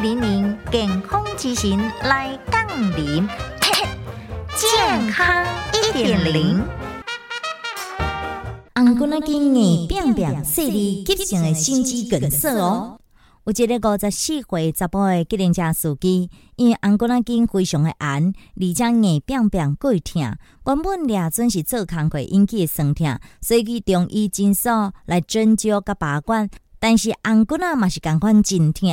400健康之行来杠铃，健康1.0。红军仔经硬扁扁，细腻急性的心肌梗塞哦。有一个54岁查甫的计程车司机，因为红骨仔筋非常的硬，而且硬扁扁过痛，原本俩准是做工课引起的酸痛，所以去中医诊所来针灸甲拔罐，但是红骨仔嘛是同款真痛，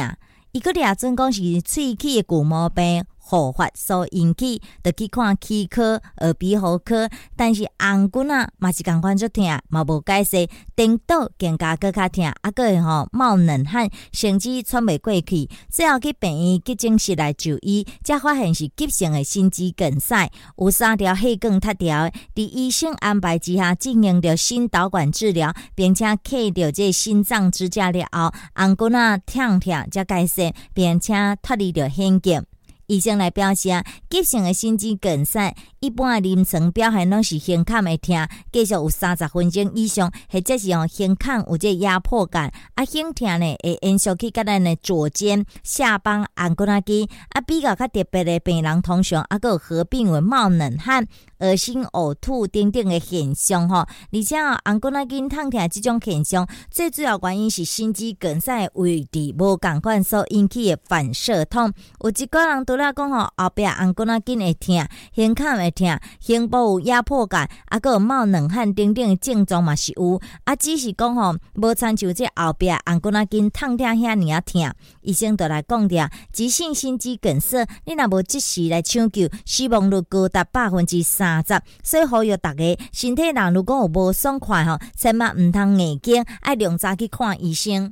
伊个俩准讲是喙齿的旧毛病复发所引起，就去看齿科、耳鼻喉科，但是红骨仔嘛是同款足痛，嘛无解释，颠倒更加搁较痛，啊个吼冒冷汗，甚至喘袂过气，最后去病院急诊室来就医，才发现是急性的心肌梗塞，有3条血管塌掉，伫医生安排之下进行着心导管治疗，并且刻着这心脏支架了后，红骨仔痛痛才解释，并且脱离着险境。医生来表示，急性的心肌梗塞一般的临床表现都是胸腔的痛，继续有30分钟以上，或者是胸腔有这压迫感，胸痛呢会延续去到咱的左肩、下方、红骨仔肌，比较较特别的病人通常还有合并为冒冷汗、恶心、呕吐等等的现象，而且红骨仔筋痛痛这种现象，最主要原因是心肌梗塞的位置无同款所引起的反射痛。有一个人除了讲后壁红骨仔筋会痛、胸腔会痛、胸部有压迫感，还有冒冷汗等等的症状嘛是有，只是讲无参照这后壁红骨仔筋痛痛遐尔痛。医生就来讲着，急性心肌梗塞你若无即时来抢救，死亡率高达30%。所以呼吁大家，身体人如果有不爽快，千万唔通硬頸，要量早去看醫生。